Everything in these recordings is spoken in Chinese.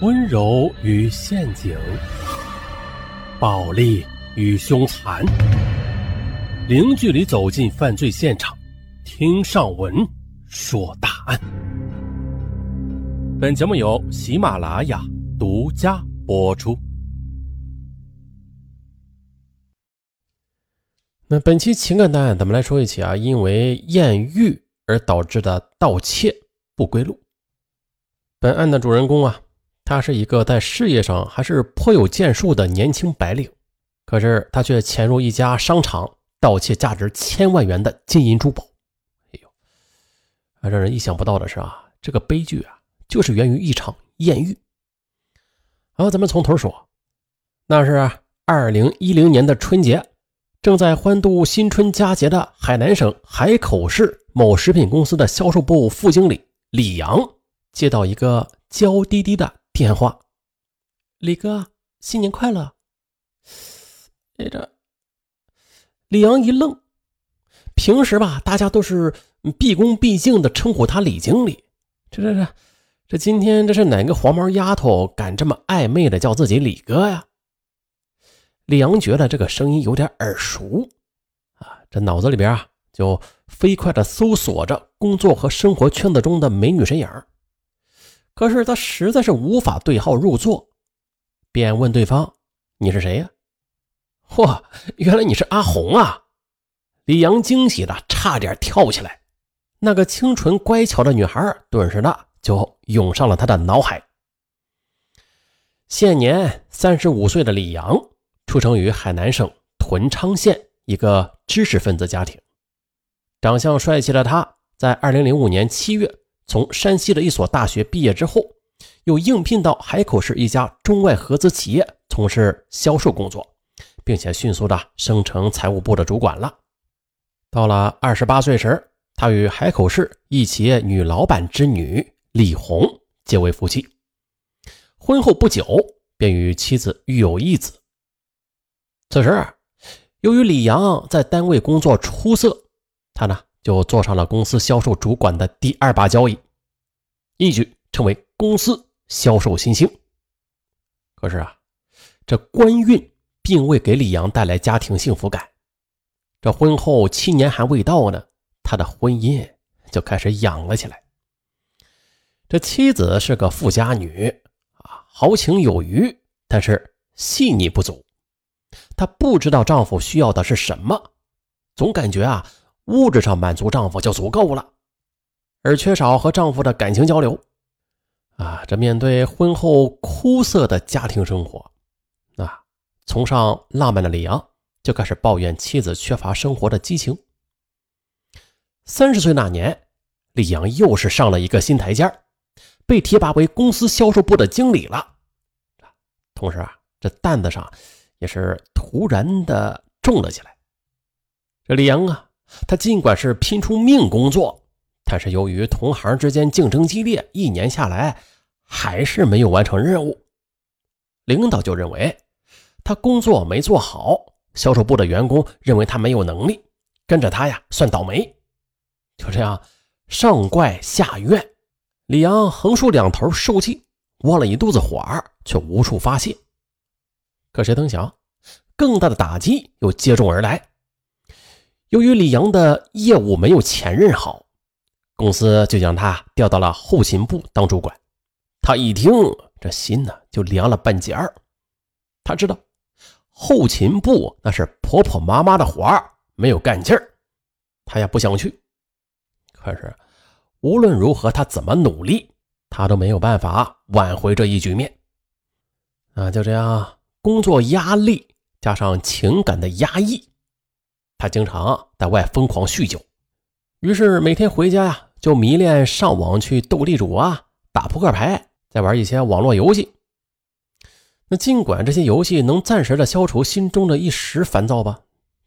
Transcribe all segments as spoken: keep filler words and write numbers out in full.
温柔与陷阱，暴力与凶残，零距离走进犯罪现场，听上文说大案。本节目由喜马拉雅独家播出。那本期情感大案，咱们来说一起啊，因为艳遇而导致的盗窃不归路。本案的主人公啊，他是一个在事业上还是颇有建树的年轻白领，可是他却潜入一家商场盗窃价值千万元的金银珠宝。哎呦，啊，让人意想不到的是啊，这个悲剧啊，就是源于一场艳遇。然后咱们从头说，那是二零一零年的春节，正在欢度新春佳节的海南省海口市某食品公司的销售部副经理李阳接到一个娇滴滴的电话：“李哥，新年快乐。”哎，这李阳一愣，平时吧，大家都是毕恭毕敬的称呼他李经理，这这这这今天这是哪个黄毛丫头敢这么暧昧的叫自己李哥呀？李阳觉得这个声音有点耳熟啊，这脑子里边啊就飞快的搜索着工作和生活圈子中的美女身影，可是他实在是无法对号入座，便问对方：“你是谁呀？”嚯，原来你是阿红啊！李阳惊喜的差点跳起来，那个清纯乖巧的女孩顿时呢就涌上了他的脑海。现年三十五岁的李阳出生于海南省屯昌县一个知识分子家庭，长相帅气的他在二零零五年七月从山西的一所大学毕业之后，又应聘到海口市一家中外合资企业从事销售工作，并且迅速的升成财务部的主管了。到了二十八岁时，他与海口市一企业女老板之女李红结为夫妻，婚后不久便与妻子育有一子。此时由于李阳在单位工作出色，他呢就坐上了公司销售主管的第二把交椅，一举成为公司销售新星。可是啊，这官运并未给李阳带来家庭幸福感，这婚后七年还未到呢，他的婚姻就开始痒了起来。这妻子是个富家女啊，豪情有余，但是细腻不足。她不知道丈夫需要的是什么，总感觉啊物质上满足丈夫就足够了，而缺少和丈夫的感情交流啊。这面对婚后枯涩的家庭生活啊，崇尚浪漫的李阳就开始抱怨妻子缺乏生活的激情。三十岁那年，李阳又是上了一个新台阶，被提拔为公司销售部的经理了。同时啊，这担子上也是突然的重了起来。这李阳啊，他尽管是拼出命工作，但是由于同行之间竞争激烈，一年下来还是没有完成任务。领导就认为他工作没做好，销售部的员工认为他没有能力，跟着他呀算倒霉。就这样上怪下怨，李阳横竖两头受气，窝了一肚子火却无处发泄。可谁曾想，更大的打击又接踵而来。由于李阳的业务没有前任好，公司就将他调到了后勤部当主管。他一听，这心呢就凉了半截儿。他知道后勤部那是婆婆妈妈的活儿，没有干劲儿，他也不想去。可是无论如何，他怎么努力，他都没有办法挽回这一局面。啊，就这样，工作压力加上情感的压抑，他经常在外疯狂酗酒，于是每天回家呀，就迷恋上网去斗地主啊，打扑克牌，再玩一些网络游戏。那尽管这些游戏能暂时的消除心中的一时烦躁吧，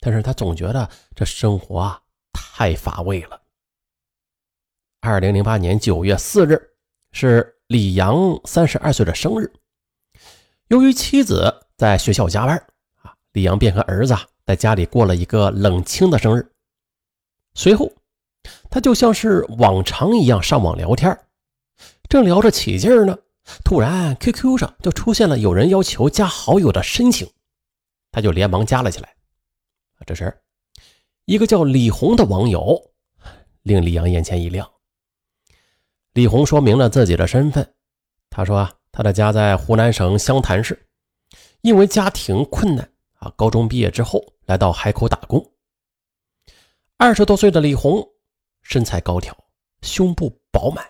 但是他总觉得这生活啊太乏味了。二零零八年九月四日是李阳三十二岁的生日，由于妻子在学校加班啊，李阳便和儿子啊在家里过了一个冷清的生日。随后他就像是往常一样上网聊天，正聊着起劲呢，突然 Q Q 上就出现了有人要求加好友的申请，他就连忙加了起来。这时一个叫李红的网友令李阳眼前一亮。李红说明了自己的身份，他说啊，他的家在湖南省湘潭市，因为家庭困难啊，高中毕业之后来到海口打工。二十多岁的李红身材高挑，胸部饱满，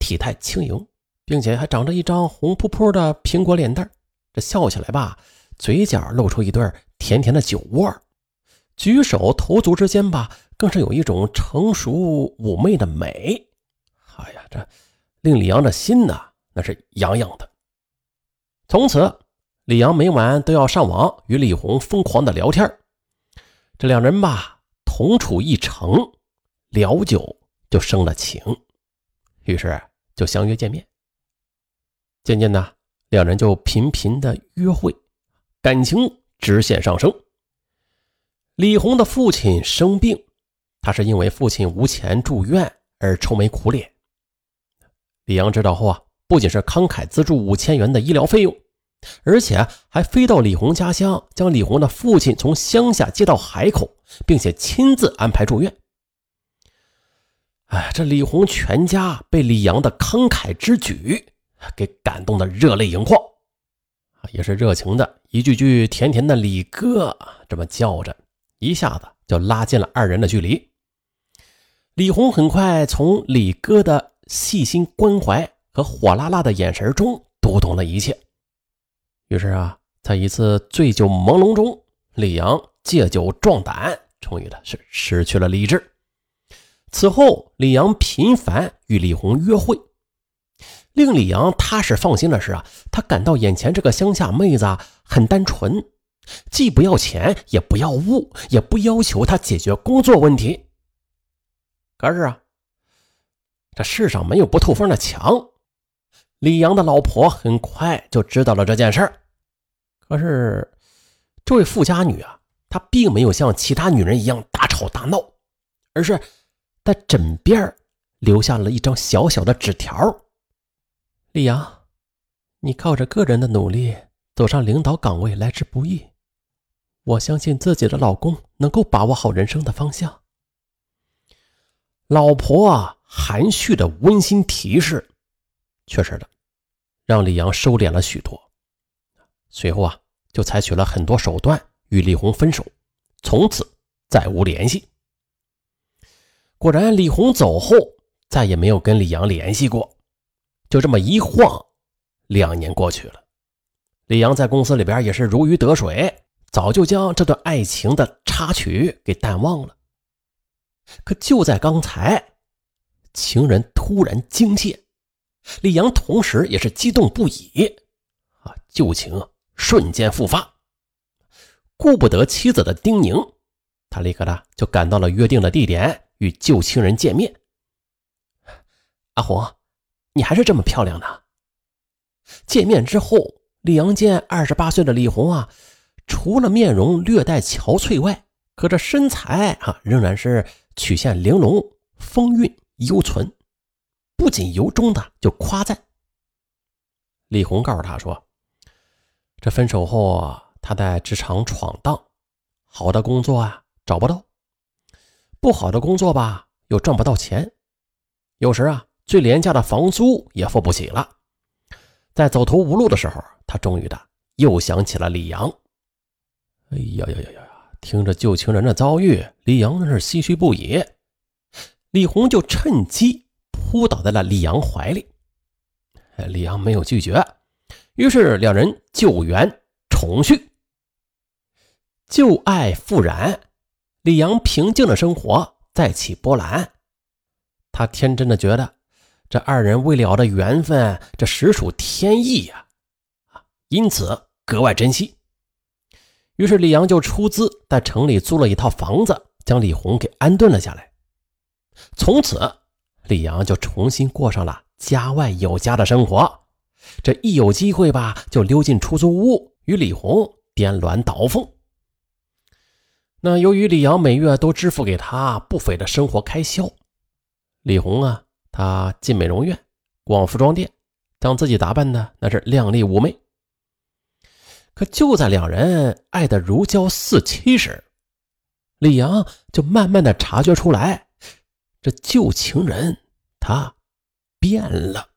体态轻盈，并且还长着一张红扑扑的苹果脸蛋，这笑起来吧，嘴角露出一对甜甜的酒窝，举手投足之间吧，更是有一种成熟妩媚的美。哎呀，这令李阳的心呢，那是痒痒的。从此李阳每晚都要上网与李红疯狂的聊天，这两人吧同处一城，聊久就生了情，于是就相约见面。渐渐的，两人就频频的约会，感情直线上升。李红的父亲生病，他是因为父亲无钱住院而愁眉苦脸。李阳知道后啊，不仅是慷慨资助五千元的医疗费用，而且还飞到李红家乡，将李红的父亲从乡下接到海口，并且亲自安排住院。哎，这李红全家被李阳的慷慨之举给感动得热泪盈眶，也是热情的一句句甜甜的李哥这么叫着，一下子就拉近了二人的距离。李红很快从李哥的细心关怀和火辣辣的眼神中读懂了一切，于是啊，在一次醉酒朦胧中，李阳借酒壮胆，终于的是失去了理智。此后李阳频繁与李红约会，令李阳踏实放心的是啊，他感到眼前这个乡下妹子啊很单纯，既不要钱，也不要物，也不要求他解决工作问题。可是啊，这世上没有不透风的墙，李阳的老婆很快就知道了这件事儿。可是这位富家女啊，她并没有像其他女人一样大吵大闹，而是在枕边留下了一张小小的纸条。李阳，你靠着个人的努力走上领导岗位来之不易，我相信自己的老公能够把握好人生的方向。老婆啊，含蓄的温馨提示，确实的让李阳收敛了许多。随后啊，就采取了很多手段与李红分手，从此再无联系。果然李红走后再也没有跟李阳联系过。就这么一晃，两年过去了，李阳在公司里边也是如鱼得水，早就将这段爱情的插曲给淡忘了。可就在刚才，情人突然惊切，李阳同时也是激动不已啊，旧情瞬间复发。顾不得妻子的叮咛，他立刻的就赶到了约定的地点与旧情人见面。阿红，你还是这么漂亮呢。见面之后，李阳见二十八岁的李红啊，除了面容略带憔悴外，可这身材啊仍然是曲线玲珑，风韵犹存，不仅由衷的就夸赞。李红告诉他说，这分手后啊，他在职场闯荡，好的工作啊找不到，不好的工作吧又赚不到钱，有时啊最廉价的房租也付不起了。在走投无路的时候，他终于的又想起了李阳。哎呀呀呀呀！听着旧情人的遭遇，李阳那是唏嘘不已。李红就趁机扑倒在了李阳怀里。李阳没有拒绝，于是两人旧缘重续，旧爱复燃。李阳平静的生活再起波澜，他天真的觉得这二人未了的缘分，这实属天意呀、啊！因此格外珍惜。于是李阳就出资在城里租了一套房子，将李红给安顿了下来。从此，李阳就重新过上了家外有家的生活。这一有机会吧，就溜进出租屋与李红颠鸾倒凤。那由于李阳每月都支付给他不菲的生活开销，李红啊，他进美容院、逛服装店、将自己打扮的那是靓丽妩媚。可就在两人爱得如胶似漆时，李阳就慢慢的察觉出来，这旧情人他变了。